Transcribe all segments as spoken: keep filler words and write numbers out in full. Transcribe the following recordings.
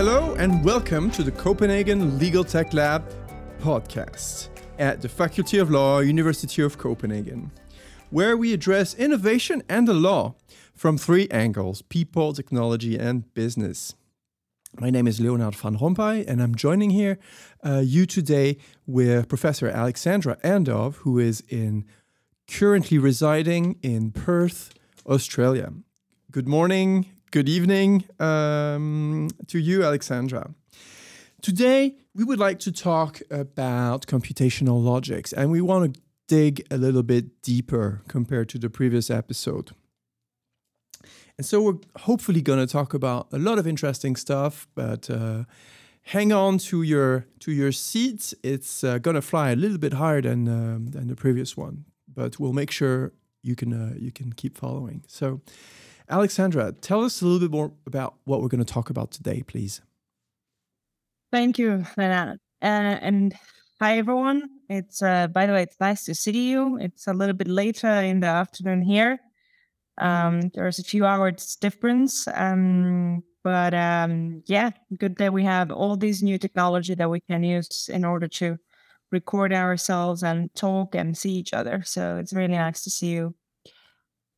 Hello and welcome to the Copenhagen Legal Tech Lab podcast at the Faculty of Law, University of Copenhagen, where we address innovation and the law from three angles: people, technology, and business. My name is Léonard Van Rompaey, and I'm joining here uh, you today with Professor Alexandra Andhov, who is in currently residing in Perth, Australia. Good morning, good evening um, to you, Alexandra. Today, we would like to talk about computational logics, and we want to dig a little bit deeper compared to the previous episode. And so we're hopefully going to talk about a lot of interesting stuff, but uh, hang on to your to your seats. It's uh, going to fly a little bit higher than um, than the previous one, but we'll make sure you can uh, you can keep following. So, Alexandra, tell us a little bit more about what we're going to talk about today, please. Thank you, Renata. Uh, and hi, everyone. It's uh, by the way, it's nice to see you. It's a little bit later in the afternoon here. Um, there's a few hours difference, um, but um, yeah, good that we have all these new technology that we can use in order to record ourselves and talk and see each other. So it's really nice to see you.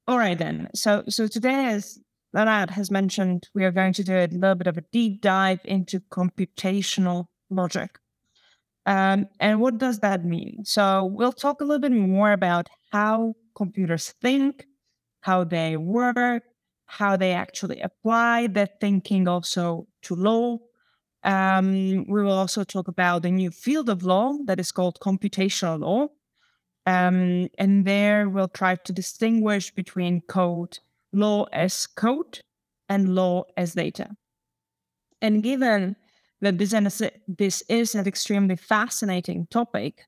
All right, then. So, so today, as Léonard has mentioned, we are going to do a little bit of a deep dive into computational logic. Um, and what does that mean? So we'll talk a little bit more about how computers think, how they work, how they actually apply that thinking also to law. Um, we will also talk about the new field of law that is called computational law. Um, and there we'll try to distinguish between code, law as code, and law as data. And given that this, this is an extremely fascinating topic,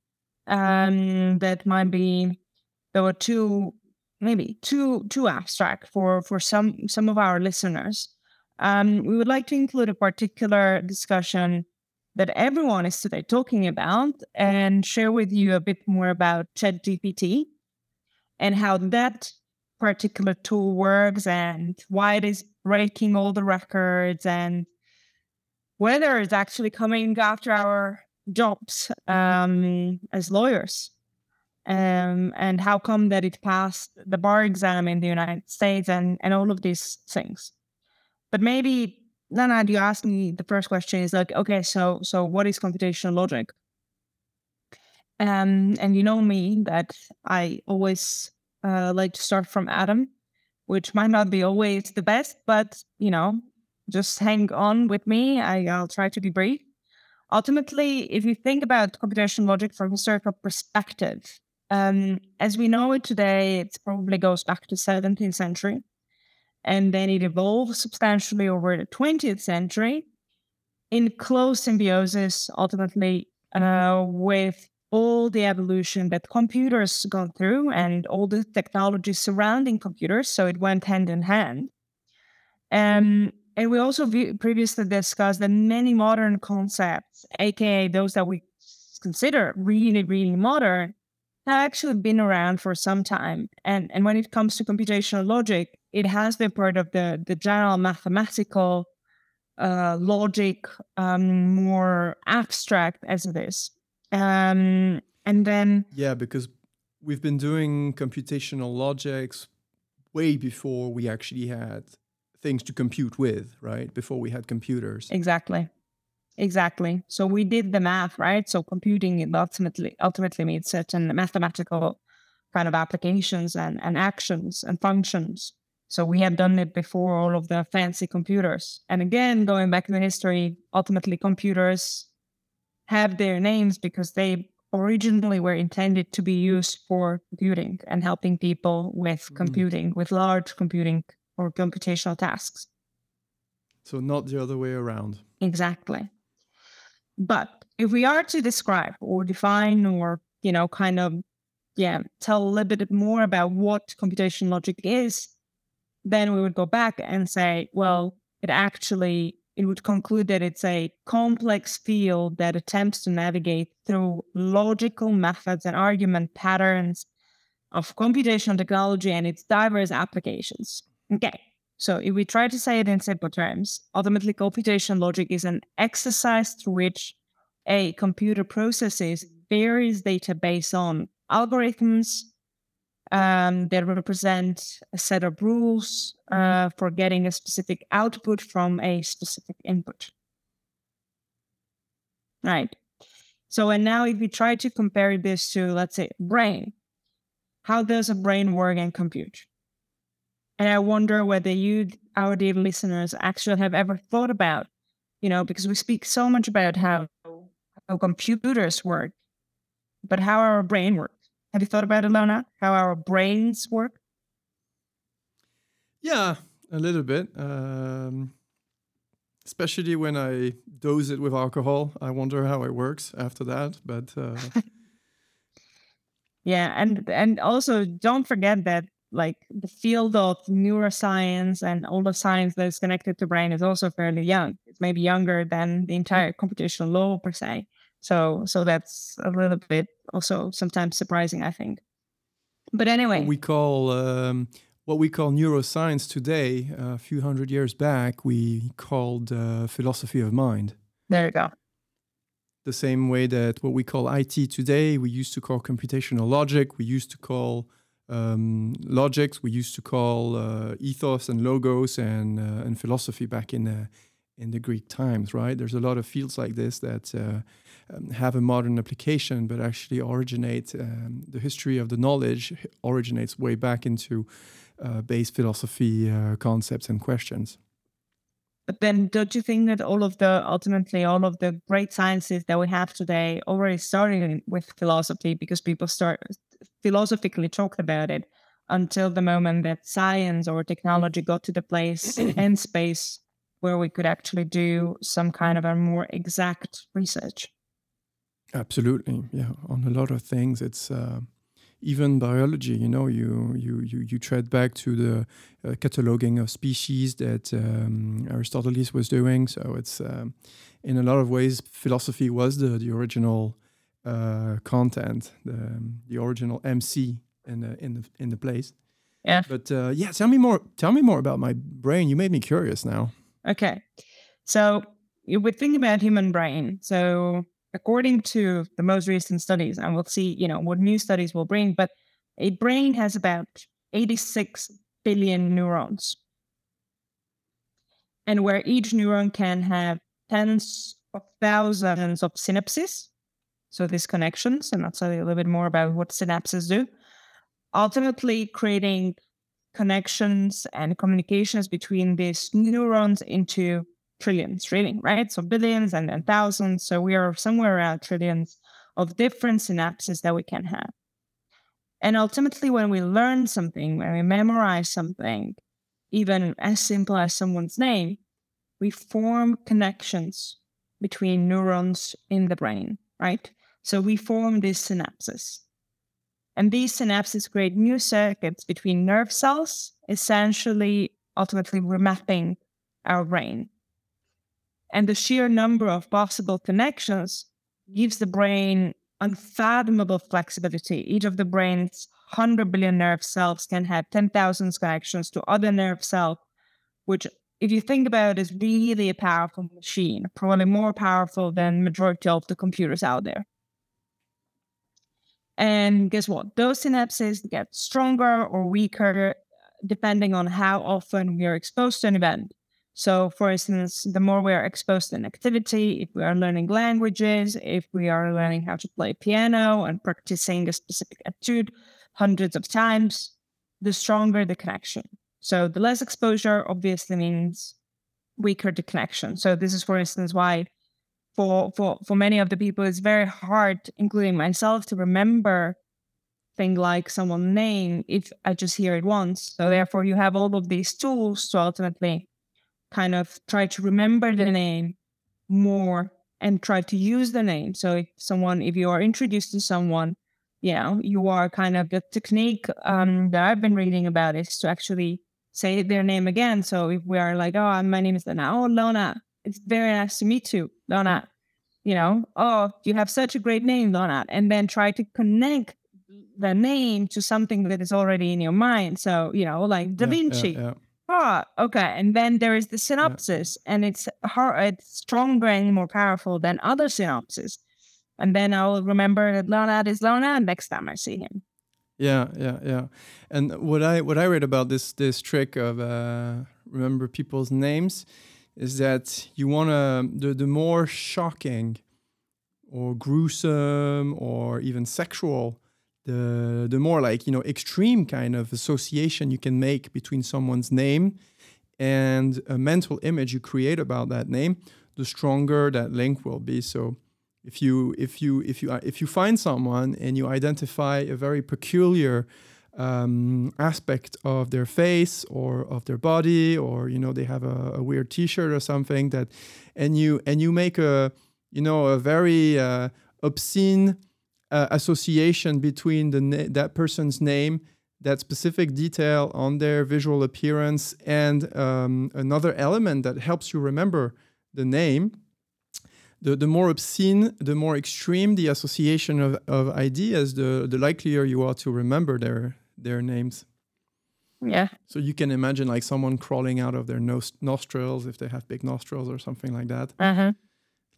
um, that might be, there were two maybe too too abstract for, for some, some of our listeners. Um, we would like to include a particular discussion that everyone is today talking about and share with you a bit more about ChatGPT and how that particular tool works and why it is breaking all the records and whether it's actually coming after our jobs um, as lawyers. Um, and how come that it passed the bar exam in the United States and, and all of these things. But maybe, Léonard, you asked me the first question is like, okay, so so what is computational logic? Um, and you know me, that I always uh, like to start from Adam, which might not be always the best, but, you know, just hang on with me. I, I'll try to be brief. Ultimately, if you think about computational logic from a historical perspective, Um, as we know it today, it probably goes back to the seventeenth century, and then it evolved substantially over the twentieth century in close symbiosis, ultimately, uh, with all the evolution that computers have gone through and all the technology surrounding computers, so it went hand in hand. Um, and we also v- previously discussed that many modern concepts, aka those that we consider really, really modern, have actually been around for some time. And, and when it comes to computational logic, it has been part of the, the general mathematical uh, logic, um, more abstract as it is. Um, and then... Yeah, because we've been doing computational logics way before we actually had things to compute with, right? Before we had computers. Exactly. Exactly. So we did the math, right? So computing it ultimately ultimately means certain mathematical kind of applications and, and actions and functions. So we had done it before all of the fancy computers. And again, going back to the history, ultimately computers have their names because they originally were intended to be used for computing and helping people with computing, mm. with large computing or computational tasks. So not the other way around. Exactly. But if we are to describe or define or, you know, kind of, yeah, tell a little bit more about what computational logic is, then we would go back and say, well, it actually, it would conclude that it's a complex field that attempts to navigate through logical methods and argument patterns of computational technology and its diverse applications. Okay. So if we try to say it in simple terms, ultimately computational logic is an exercise through which a computer processes various data based on algorithms um, that represent a set of rules uh, for getting a specific output from a specific input. Right. So, and now if we try to compare this to, let's say, brain, how does a brain work and compute? And I wonder whether you, our dear listeners, actually have ever thought about, you know, because we speak so much about how, how computers work, but how our brain works. Have you thought about it, Léonard? How our brains work? Yeah, a little bit. Um, especially when I dose it with alcohol, I wonder how it works after that. But uh... yeah, and and also don't forget that, like, the field of neuroscience and all the science that is connected to brain is also fairly young. It's maybe younger than the entire computational law per se. So so that's a little bit also sometimes surprising, I think. But anyway. What we call, um, what we call neuroscience today, a few hundred years back, we called uh, philosophy of mind. There you go. The same way that what we call I T today, we used to call computational logic, we used to call... Um, logics we used to call uh, ethos and logos and uh, and philosophy back in the in the Greek times, right? There's a lot of fields like this that uh, um, have a modern application, but actually originate um, the history of the knowledge originates way back into uh, base philosophy uh, concepts and questions. But then, don't you think that all of the ultimately all of the great sciences that we have today already started with philosophy, because people start philosophically talked about it until the moment that science or technology got to the place and space where we could actually do some kind of a more exact research. Absolutely, yeah. On a lot of things, it's uh, even biology. You know, you you you you tread back to the uh, cataloging of species that um, Aristotle was doing. So it's um, in a lot of ways, philosophy was the the original. Uh, content, the, the original M C in the in the in the place. Yeah. But uh, yeah, tell me more. Tell me more about my brain. You made me curious now. Okay, so you would think about human brain. So according to the most recent studies, and we'll see, you know, what new studies will bring. But a brain has about eighty-six billion neurons, and where each neuron can have tens of thousands of synapses. So these connections, and I'll tell you a little bit more about what synapses do, ultimately creating connections and communications between these neurons into trillions, really, right? So billions and then thousands. So we are somewhere around trillions of different synapses that we can have. And ultimately, when we learn something, when we memorize something, even as simple as someone's name, we form connections between neurons in the brain, right? So we form these synapses. And these synapses create new circuits between nerve cells, essentially, ultimately remapping our brain. And the sheer number of possible connections gives the brain unfathomable flexibility. Each of the brain's one hundred billion nerve cells can have ten thousand connections to other nerve cells, which, if you think about it, is really a powerful machine, probably more powerful than majority of the computers out there. And guess what? Those synapses get stronger or weaker depending on how often we are exposed to an event. So, for instance, the more we are exposed to an activity, if we are learning languages, if we are learning how to play piano and practicing a specific etude hundreds of times, the stronger the connection. So the less exposure obviously means weaker the connection. So this is, for instance, why for, for, for many of the people, it's very hard, including myself, to remember things like someone's name if I just hear it once. So therefore, you have all of these tools to ultimately kind of try to remember the name more and try to use the name. So if someone, if you are introduced to someone, you know, you are kind of the technique um, that I've been reading about is to actually say their name again. So if we are like, oh, my name is Lena. Oh, Lena, it's very nice to meet you, Lena. You know, oh, you have such a great name, Lena. And then try to connect the name to something that is already in your mind. So, you know, like Da Vinci, yeah, yeah, yeah. Ah, okay. And then there is the synopsis, and it's hard, it's stronger and more powerful than other synopses. And then I'll remember that Leonard is Leonard next time I see him. Yeah, yeah, yeah. And what I what I read about this this trick of uh, remember people's names is that you want to the the more shocking or gruesome or even sexual, the the more like, you know, extreme kind of association you can make between someone's name and a mental image you create about that name, the stronger that link will be. So if you if you if you if you find someone and you identify a very peculiar um, aspect of their face or of their body, or, you know, they have a, a weird T-shirt or something, that, and you and you make a, you know, a very uh, obscene Uh, association between the na- that person's name, that specific detail on their visual appearance, and um, another element that helps you remember the name, the the more obscene, the more extreme the association of, of ideas, the, the likelier you are to remember their their names. Yeah. So you can imagine like someone crawling out of their nos- nostrils if they have big nostrils or something like that. Uh-huh.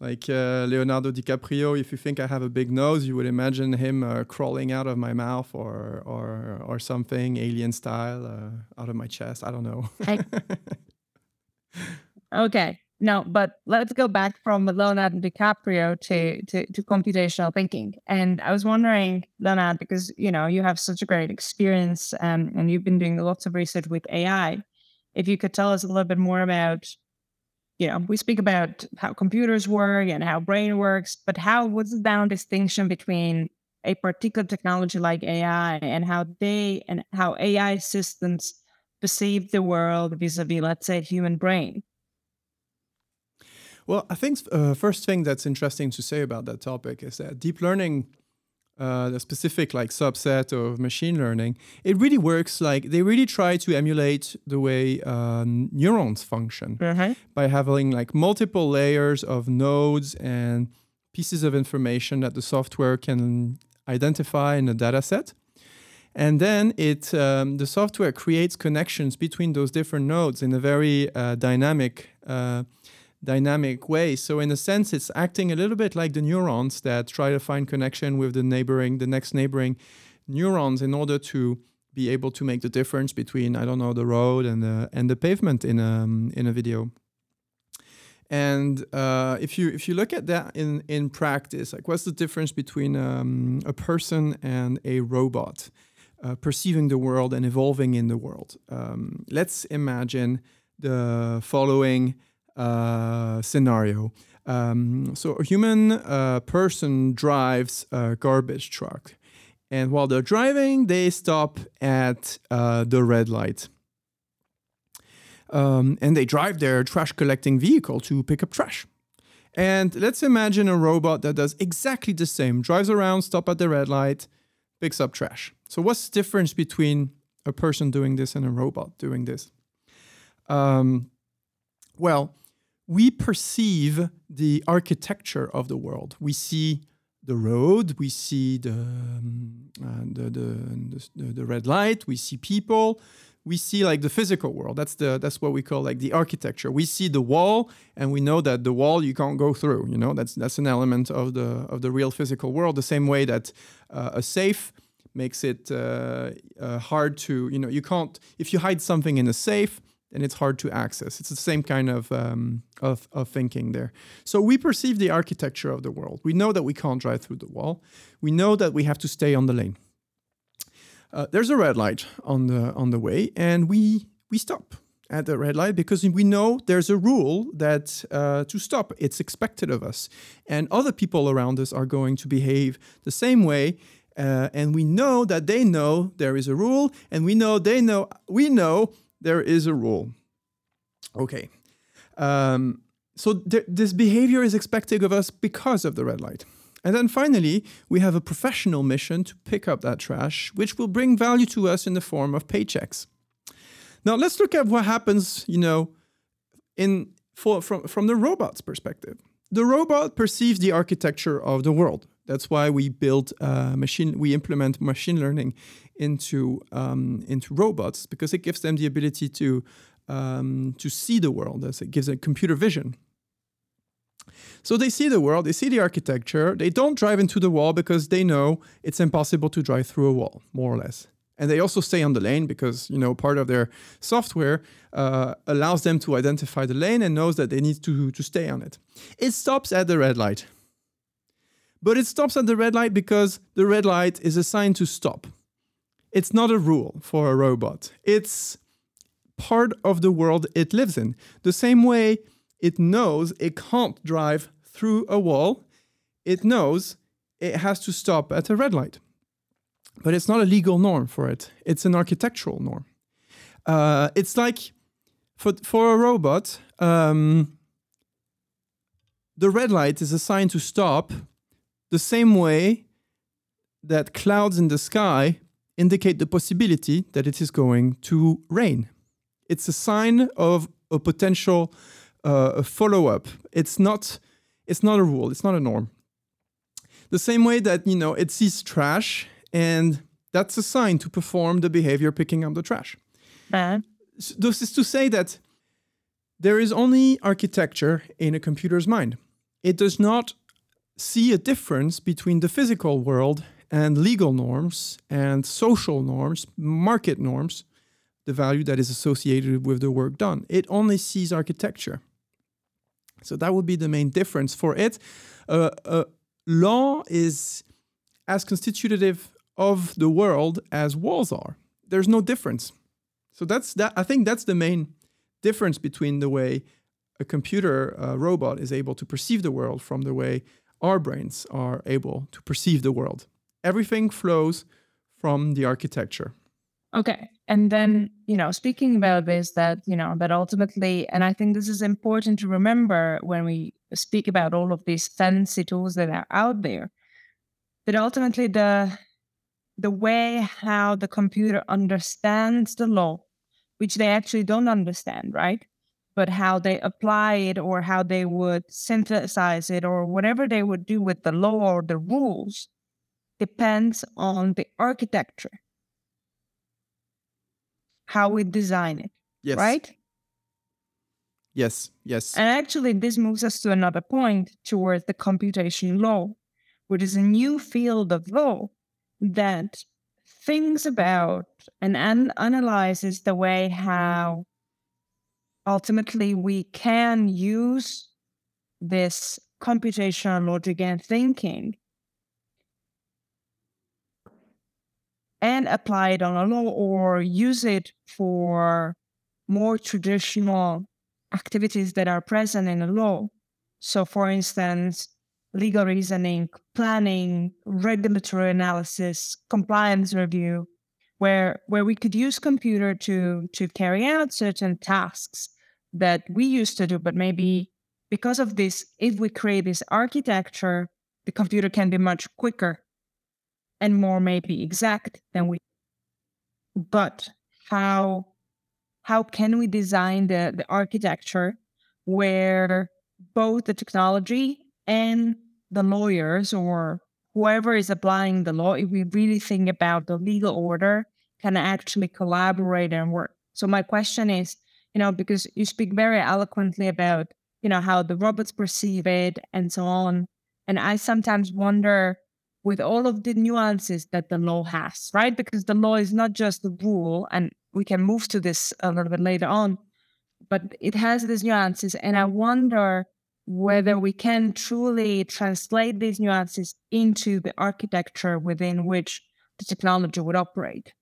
Like uh, Leonardo DiCaprio, if you think I have a big nose, you would imagine him uh, crawling out of my mouth or or or something, alien style, uh, out of my chest. I don't know. I... Okay, no, but let's go back from Leonardo DiCaprio to, to, to computational thinking. And I was wondering, Leonard, because, you know, you have such a great experience um, and you've been doing lots of research with A I, if you could tell us a little bit more about, you know, we speak about how computers work and how brain works, but how, what's the bound distinction between a particular technology like A I and how they and how A I systems perceive the world vis-a-vis, let's say, human brain? Well, I think uh, first thing that's interesting to say about that topic is that deep learning, uh, the specific like subset of machine learning, it really works like they really try to emulate the way uh, neurons function mm-hmm. by having like multiple layers of nodes and pieces of information that the software can identify in a data set. And then it um, the software creates connections between those different nodes in a very uh, dynamic uh dynamic way. So in a sense, it's acting a little bit like the neurons that try to find connection with the neighboring, the next neighboring neurons in order to be able to make the difference between, I don't know, the road and the and the pavement in a in a video. And uh, if you if you look at that in in practice, like what's the difference between um, a person and a robot uh, perceiving the world and evolving in the world? Um, let's imagine the following Uh, scenario. Um, so a human uh, person drives a garbage truck, and while they're driving, they stop at uh, the red light. Um, and they drive their trash collecting vehicle to pick up trash. And let's imagine a robot that does exactly the same, drives around, stop at the red light, picks up trash. So what's the difference between a person doing this and a robot doing this? Um, well, we perceive the architecture of the world. We see the road, we see the, um, uh, the, the, the the red light, we see people, we see like the physical world. That's the that's what we call like the architecture. We see the wall, and we know that the wall you can't go through. You know, that's that's an element of the of the real physical world. The same way that uh, a safe makes it uh, uh, hard to, you know, you can't, if you hide something in a safe, and it's hard to access. It's the same kind of, um, of of thinking there. So we perceive the architecture of the world. We know that we can't drive through the wall. We know that we have to stay on the lane. Uh, there's a red light on the on the way, and we we stop at the red light because we know there's a rule that uh, to stop, it's expected of us. And other people around us are going to behave the same way. Uh, and we know that they know there is a rule, and we know they know, we know there is a rule. Okay. Um, so th- this behavior is expected of us because of the red light. And then finally, we have a professional mission to pick up that trash, which will bring value to us in the form of paychecks. Now, let's look at what happens, you know, in for, from, from the robot's perspective. The robot perceives the architecture of the world. That's why we build uh, machine. We implement machine learning into um, into robots because it gives them the ability to um, to see the world, as it gives a computer vision. So they see the world, they see the architecture, they don't drive into the wall because they know it's impossible to drive through a wall, more or less. And they also stay on the lane because, you know, part of their software uh, allows them to identify the lane and knows that they need to, to stay on it. It stops at the red light. But it stops at the red light because the red light is a sign to stop. It's not a rule for a robot. It's part of the world it lives in. The same way it knows it can't drive through a wall, it knows it has to stop at a red light. But it's not a legal norm for it. It's an architectural norm. Uh, it's like, for, for a robot, um, the red light is a sign to stop the same way that clouds in the sky indicate the possibility that it is going to rain. It's a sign of a potential uh, a follow-up. It's not, it's not a rule. It's not a norm. The same way that, you know, it sees trash, and that's a sign to perform the behavior picking up the trash. Uh-huh. So this is to say that there is only architecture in a computer's mind. It does not see a difference between the physical world and legal norms and social norms, market norms, the value that is associated with the work done. It only sees architecture. So that would be the main difference for it. Uh, uh, law is as constitutive of the world as walls are. There's no difference. So that's that. I think that's the main difference between the way a computer uh, robot is able to perceive the world from the way our brains are able to perceive the world. Everything flows from the architecture. Okay. And then, you know, speaking about this, that, you know, but ultimately, and I think this is important to remember when we speak about all of these fancy tools that are out there, that ultimately the the way how the computer understands the law, which they actually don't understand, right? But how they apply it or how they would synthesize it or whatever they would do with the law or the rules depends on the architecture, how we design it, yes. Right? Yes, yes. And actually, this moves us to another point towards the computational law, which is a new field of law that thinks about and an- analyzes the way how ultimately, we can use this computational logic and thinking and apply it on a law or use it for more traditional activities that are present in a law. So, for instance, legal reasoning, planning, regulatory analysis, compliance review, where where we could use computer to to carry out certain tasks that we used to do, but maybe because of this, if we create this architecture, the computer can be much quicker and more maybe exact than we. But how how can we design the, the architecture where both the technology and the lawyers or whoever is applying the law, if we really think about the legal order, can actually collaborate and work? So my question is, you know, because you speak very eloquently about, you know, how the robots perceive it and so on. And I sometimes wonder with all of the nuances that the law has, right? Because the law is not just the rule, and we can move to this a little bit later on, but it has these nuances. And I wonder whether we can truly translate these nuances into the architecture within which the technology would operate.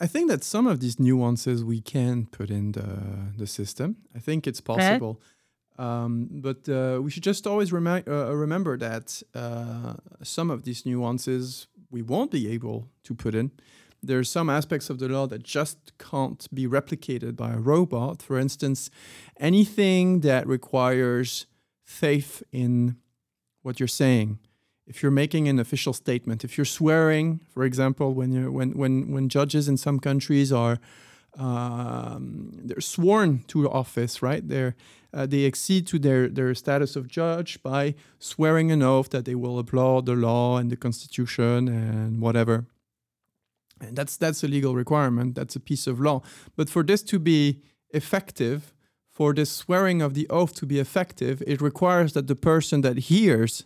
I think that some of these nuances we can put in the, the system. I think it's possible. Eh? Um, but uh, we should just always remi- uh, remember that uh, some of these nuances we won't be able to put in. There are some aspects of the law that just can't be replicated by a robot. For instance, anything that requires faith in what you're saying. If you're making an official statement, if you're swearing, for example, when you when when when judges in some countries are um, they're sworn to office, right? They're uh, they accede to their their status of judge by swearing an oath that they will uphold the law and the constitution and whatever. And that's, that's a legal requirement. That's a piece of law. But for this to be effective, for the swearing of the oath to be effective, it requires that the person that hears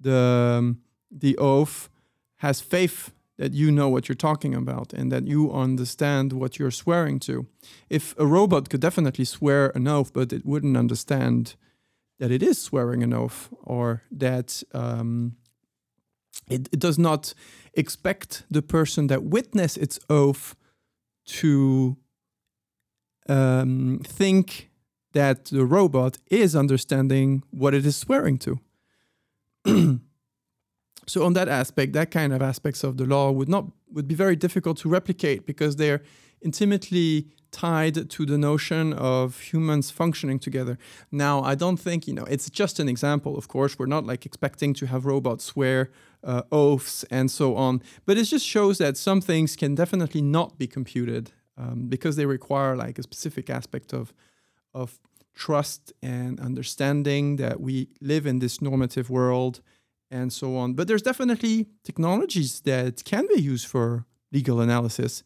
the, um, the oath has faith that you know what you're talking about and that you understand what you're swearing to. If a robot could definitely swear an oath, but it wouldn't understand that it is swearing an oath, or that um, it, it does not expect the person that witnessed its oath to um, think that the robot is understanding what it is swearing to. So on that aspect, that kind of aspects of the law would not would be very difficult to replicate, because they're intimately tied to the notion of humans functioning together. Now, I don't think, you know, it's just an example, of course. We're not like expecting to have robots swear uh, oaths and so on. But it just shows that some things can definitely not be computed um, because they require like a specific aspect of of trust and understanding that we live in this normative world and so on. But there's definitely technologies that can be used for legal analysis,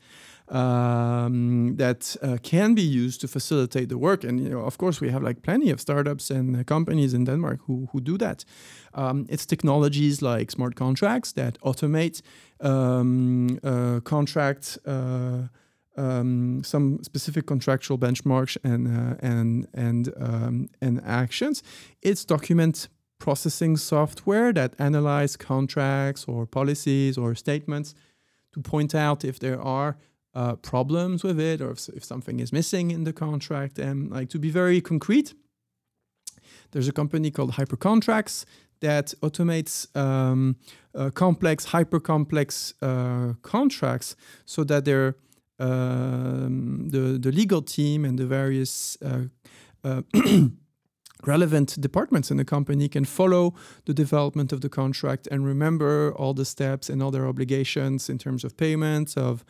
um, that uh, can be used to facilitate the work. And, you know, of course, we have like plenty of startups and companies in Denmark who, who do that. Um, it's technologies like smart contracts that automate um, uh, contract, uh, um, some specific contractual benchmarks and, uh, and, and, um, and actions. It's document processing software that analyze contracts or policies or statements to point out if there are uh, problems with it, or if, if something is missing in the contract. And like, to be very concrete, there's a company called HyperContracts that automates um, uh, complex, hyper-complex uh, contracts, so that they're, um, the, the legal team and the various uh, uh relevant departments in the company can follow the development of the contract and remember all the steps and all their obligations in terms of payments, of,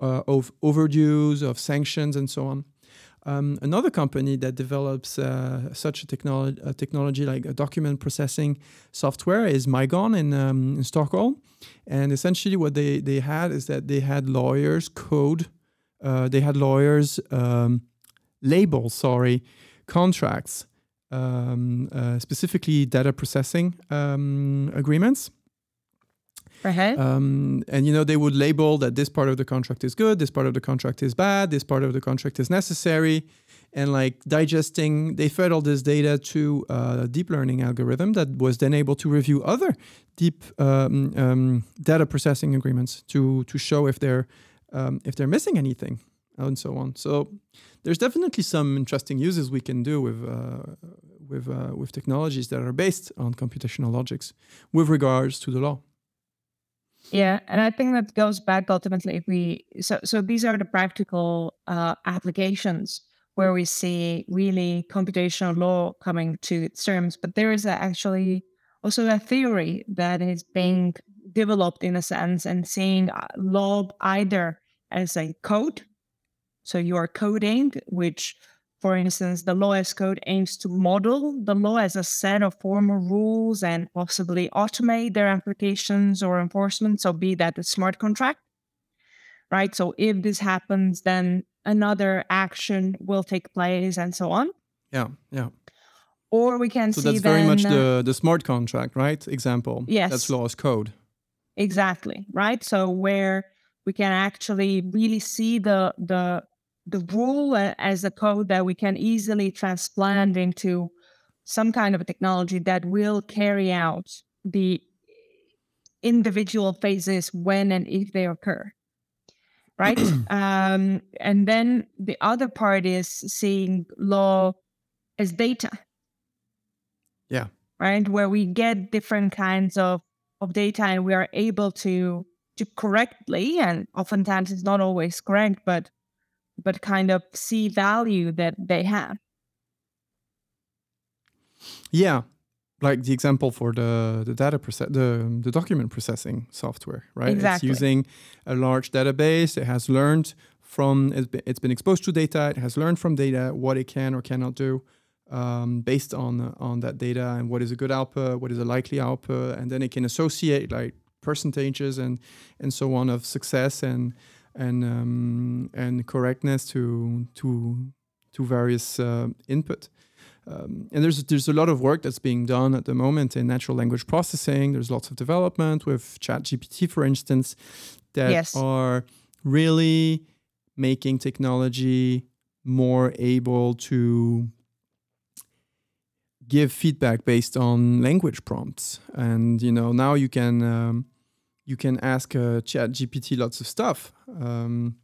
uh, of overdues, of sanctions, and so on. Um, another company that develops uh, such a, technolo- a technology like a document processing software is Mygon in, um, in Stockholm. And essentially what they, they had is that they had lawyers code, uh, they had lawyers um, label, sorry, contracts, Um, uh, specifically data processing um, agreements. Uh-huh. Um, and, you know, they would label that this part of the contract is good, this part of the contract is bad, this part of the contract is necessary. And like digesting, they fed all this data to a deep learning algorithm that was then able to review other deep um, um, data processing agreements to to show if they're um, if they're missing anything, and so on. So there's definitely some interesting uses we can do with uh, with uh, with technologies that are based on computational logics with regards to the law. Yeah, and I think that goes back ultimately, if we so so these are the practical uh, applications where we see really computational law coming to its terms. But there is a, actually also a theory that is being developed in a sense, and seeing law either as a code. So you are coding, which, for instance, the law as code aims to model the law as a set of formal rules and possibly automate their applications or enforcement. So be that a smart contract, right? So if this happens, then another action will take place and so on. Yeah, yeah. Or we can so see So that's then, very much the, the smart contract, right? Example. Yes. That's law as code. Exactly, right? So where we can actually really see the the... the rule as a code that we can easily transplant into some kind of a technology that will carry out the individual phases when and if they occur, right? um, and then the other part is seeing law as data. Yeah. Right? Where we get different kinds of, of data, and we are able to, to correctly, and oftentimes it's not always correct, but but kind of see value that they have. Yeah, like the example for the the data proce- the the document processing software, right? Exactly. It's using a large database. It has learned from, it's been exposed to data. It has learned from data what it can or cannot do um, based on on that data, and what is a good output, what is a likely output, and then it can associate like percentages and and so on of success and and um, and correctness to to to various uh, input. Um, and there's there's a lot of work that's being done at the moment in natural language processing. There's lots of development with ChatGPT, for instance, that yes. are really making technology more able to give feedback based on language prompts. And, you know, now you can um, you can ask uh, ChatGPT lots of stuff. Um,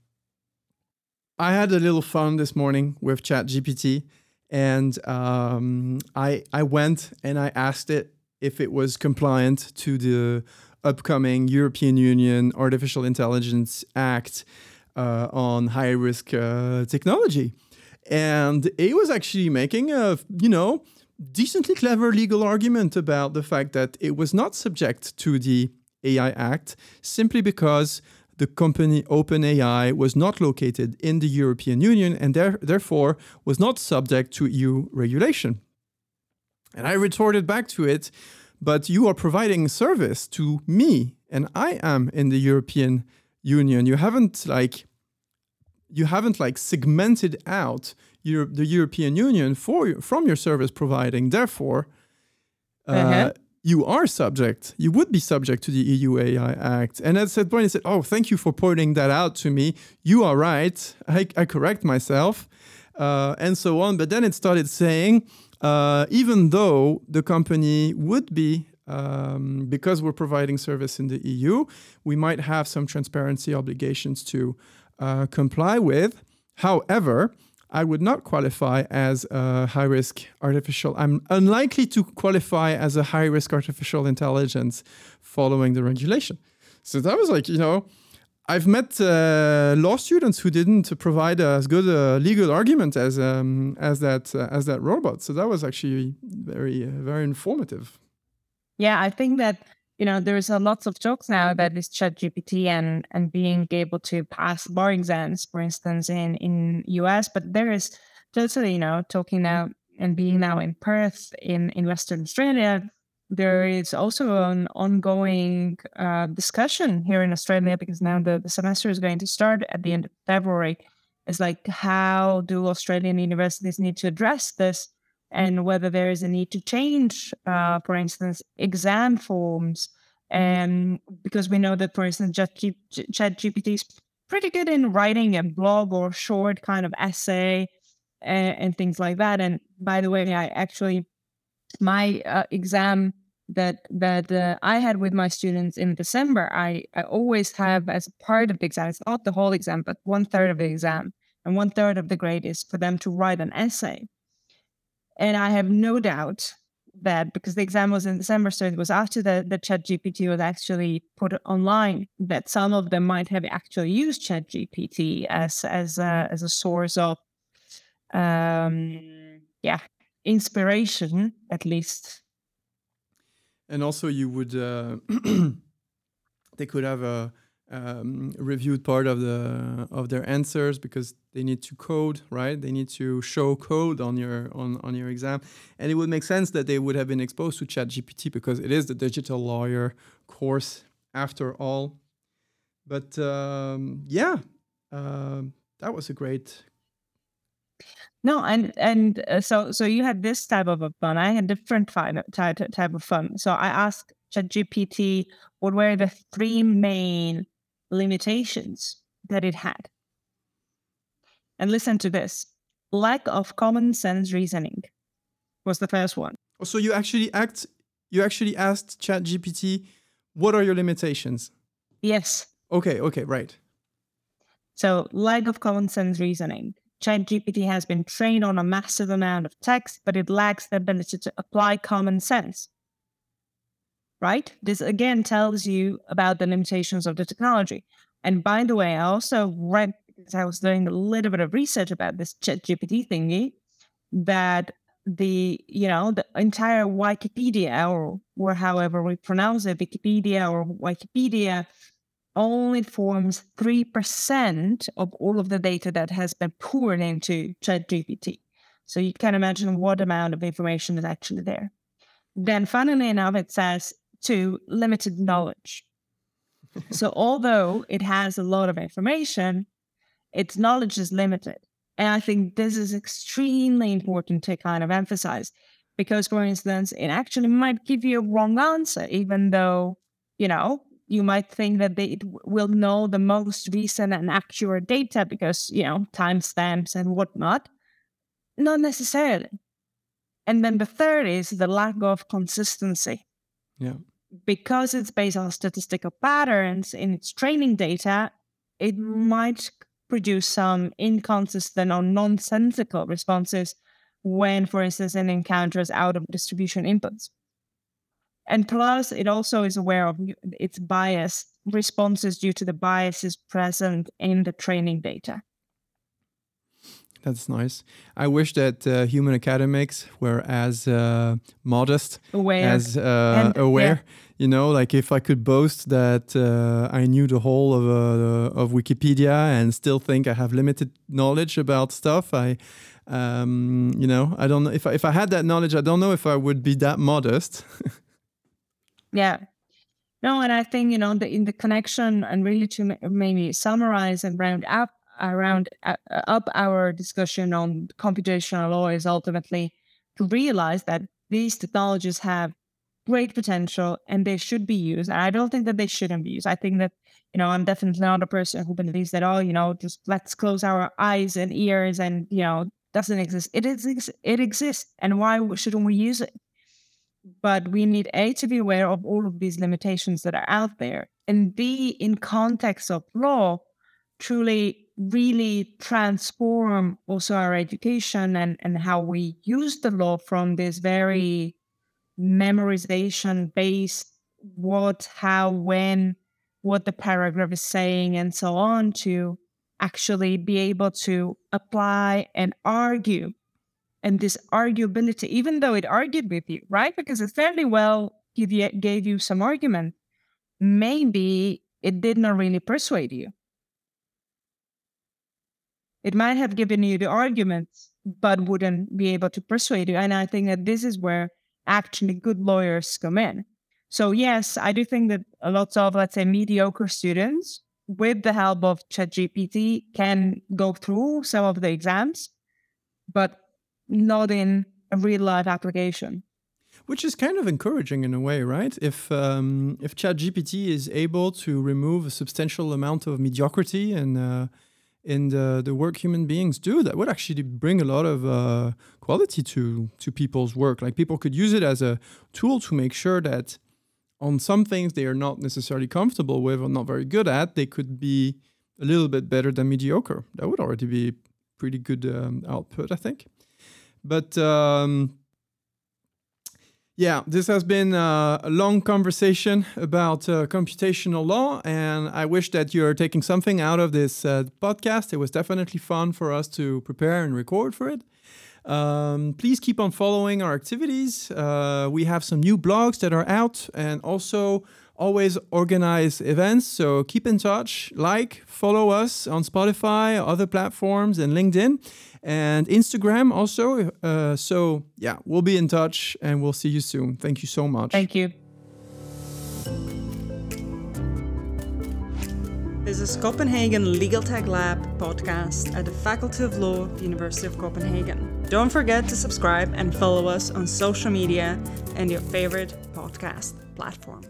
I had a little fun this morning with ChatGPT. And um, I I went and I asked it if it was compliant to the upcoming European Union Artificial Intelligence Act uh, on high-risk uh, technology, and it was actually making a you know decently clever legal argument about the fact that it was not subject to the A I Act simply because the company OpenAI was not located in the European Union and there, therefore was not subject to E U regulation. And I retorted back to it, but you are providing service to me and I am in the European Union. You haven't like, you haven't like segmented out your, the European Union for, from your service providing. Therefore, uh, uh-huh. you are subject, you would be subject to the E U A I Act. And at that point, I said, oh, thank you for pointing that out to me. You are right. I, I correct myself uh, and so on. But then it started saying, uh, even though the company would be, um, because we're providing service in the E U, we might have some transparency obligations to uh, comply with. However, I would not qualify as a high-risk artificial. I'm unlikely to qualify as a high-risk artificial intelligence following the regulation. So that was like, you know, I've met uh, law students who didn't provide as good a legal argument as um, as that uh, as that robot. So that was actually very uh, very informative. Yeah, I think that you know there's a lots of jokes now about this ChatGPT and and being able to pass bar exams, for instance, in in U S, but there is totally you know talking now and being now in Perth in in Western Australia, there is also an ongoing uh, discussion here in Australia because now the, the semester is going to start at the end of February. It's like how do Australian universities need to address this? And whether there is a need to change, uh, for instance, exam forms. And because we know that, for instance, ChatGPT is pretty good in writing a blog or short kind of essay and, and things like that. And by the way, I actually, my uh, exam that that uh, I had with my students in December, I, I always have as part of the exam, it's not the whole exam, but one third of the exam and one third of the grade is for them to write an essay. And I have no doubt that because the exam was in December, so it was after the, the ChatGPT was actually put online, that some of them might have actually used ChatGPT as as a, as a source of, um, yeah, inspiration at least. And also, you would uh, they could have a um, reviewed part of the of their answers because they need to code, right? They need to show code on your on, on your exam. And it would make sense that they would have been exposed to ChatGPT because it is the digital lawyer course after all. But um, yeah, uh, that was a great. No, and and uh, so so you had this type of a fun. I had different type type of fun. So I asked ChatGPT what were the three main limitations that it had. And listen to this. Lack of common sense reasoning was the first one. So you actually act, you actually asked ChatGPT, what are your limitations? Yes. Okay, okay, right. So lack of common sense reasoning. ChatGPT has been trained on a massive amount of text, but it lacks the ability to apply common sense. Right? This again tells you about the limitations of the technology. And by the way, I also read, I was doing a little bit of research about this ChatGPT thingy, that the, you know, the entire Wikipedia, or, or however we pronounce it, Wikipedia or Wikipedia, only forms three percent of all of the data that has been poured into ChatGPT. So you can imagine what amount of information is actually there. Then funnily enough, it says, two, limited knowledge. So although it has a lot of information, its knowledge is limited. And I think this is extremely important to kind of emphasize because, for instance, it actually might give you a wrong answer, even though, you know, you might think that they will know the most recent and accurate data because, you know, timestamps and whatnot. Not necessarily. And then the third is the lack of consistency. Yeah. Because it's based on statistical patterns in its training data, it might produce some inconsistent or nonsensical responses when, for instance, it encounters out of distribution inputs. And plus, it also is aware of its bias responses due to the biases present in the training data. That's nice. I wish that uh, human academics were as uh, modest, aware. as uh, and, aware. Yeah. You know, like if I could boast that uh, I knew the whole of uh, of Wikipedia and still think I have limited knowledge about stuff, I, um, you know, I don't know if I, if I had that knowledge, I don't know if I would be that modest. Yeah. No, and I think, you know, the, in the connection and really to maybe summarize and round up, around uh, up our discussion on computational law is ultimately to realize that these technologies have great potential and they should be used. And I don't think that they shouldn't be used. I think that, you know, I'm definitely not a person who believes that, oh, you know, just let's close our eyes and ears and, you know, doesn't exist. It is, it exists. And why shouldn't we use it? But we need A, to be aware of all of these limitations that are out there, and B, in context of law, truly really transform also our education and, and how we use the law from this very memorization based what, how, when, what the paragraph is saying and so on to actually be able to apply and argue. And this arguability, even though it argued with you, right? Because it fairly well gave you, gave you some argument. Maybe it did not really persuade you. It might have given you the arguments, but wouldn't be able to persuade you. And I think that this is where actually good lawyers come in. So yes, I do think that lots of, let's say, mediocre students with the help of ChatGPT can go through some of the exams, but not in a real life application. Which is kind of encouraging in a way, right? If um, if ChatGPT is able to remove a substantial amount of mediocrity and uh, in the, the work human beings do, that would actually bring a lot of uh, quality to to people's work. Like people could use it as a tool to make sure that on some things they are not necessarily comfortable with or not very good at, they could be a little bit better than mediocre. That would already be pretty good um, output, I think. But um, yeah, this has been uh, a long conversation about uh, computational law, and I wish that you're taking something out of this uh, podcast. It was definitely fun for us to prepare and record for it. Um, please keep on following our activities. Uh, we have some new blogs that are out and also always organize events. So keep in touch, like, follow us on Spotify, other platforms and LinkedIn and Instagram also. Uh, so yeah, we'll be in touch and we'll see you soon. Thank you so much. Thank you. This is Copenhagen Legal Tech Lab podcast at the Faculty of Law, University of Copenhagen. Don't forget to subscribe and follow us on social media and your favorite podcast platform.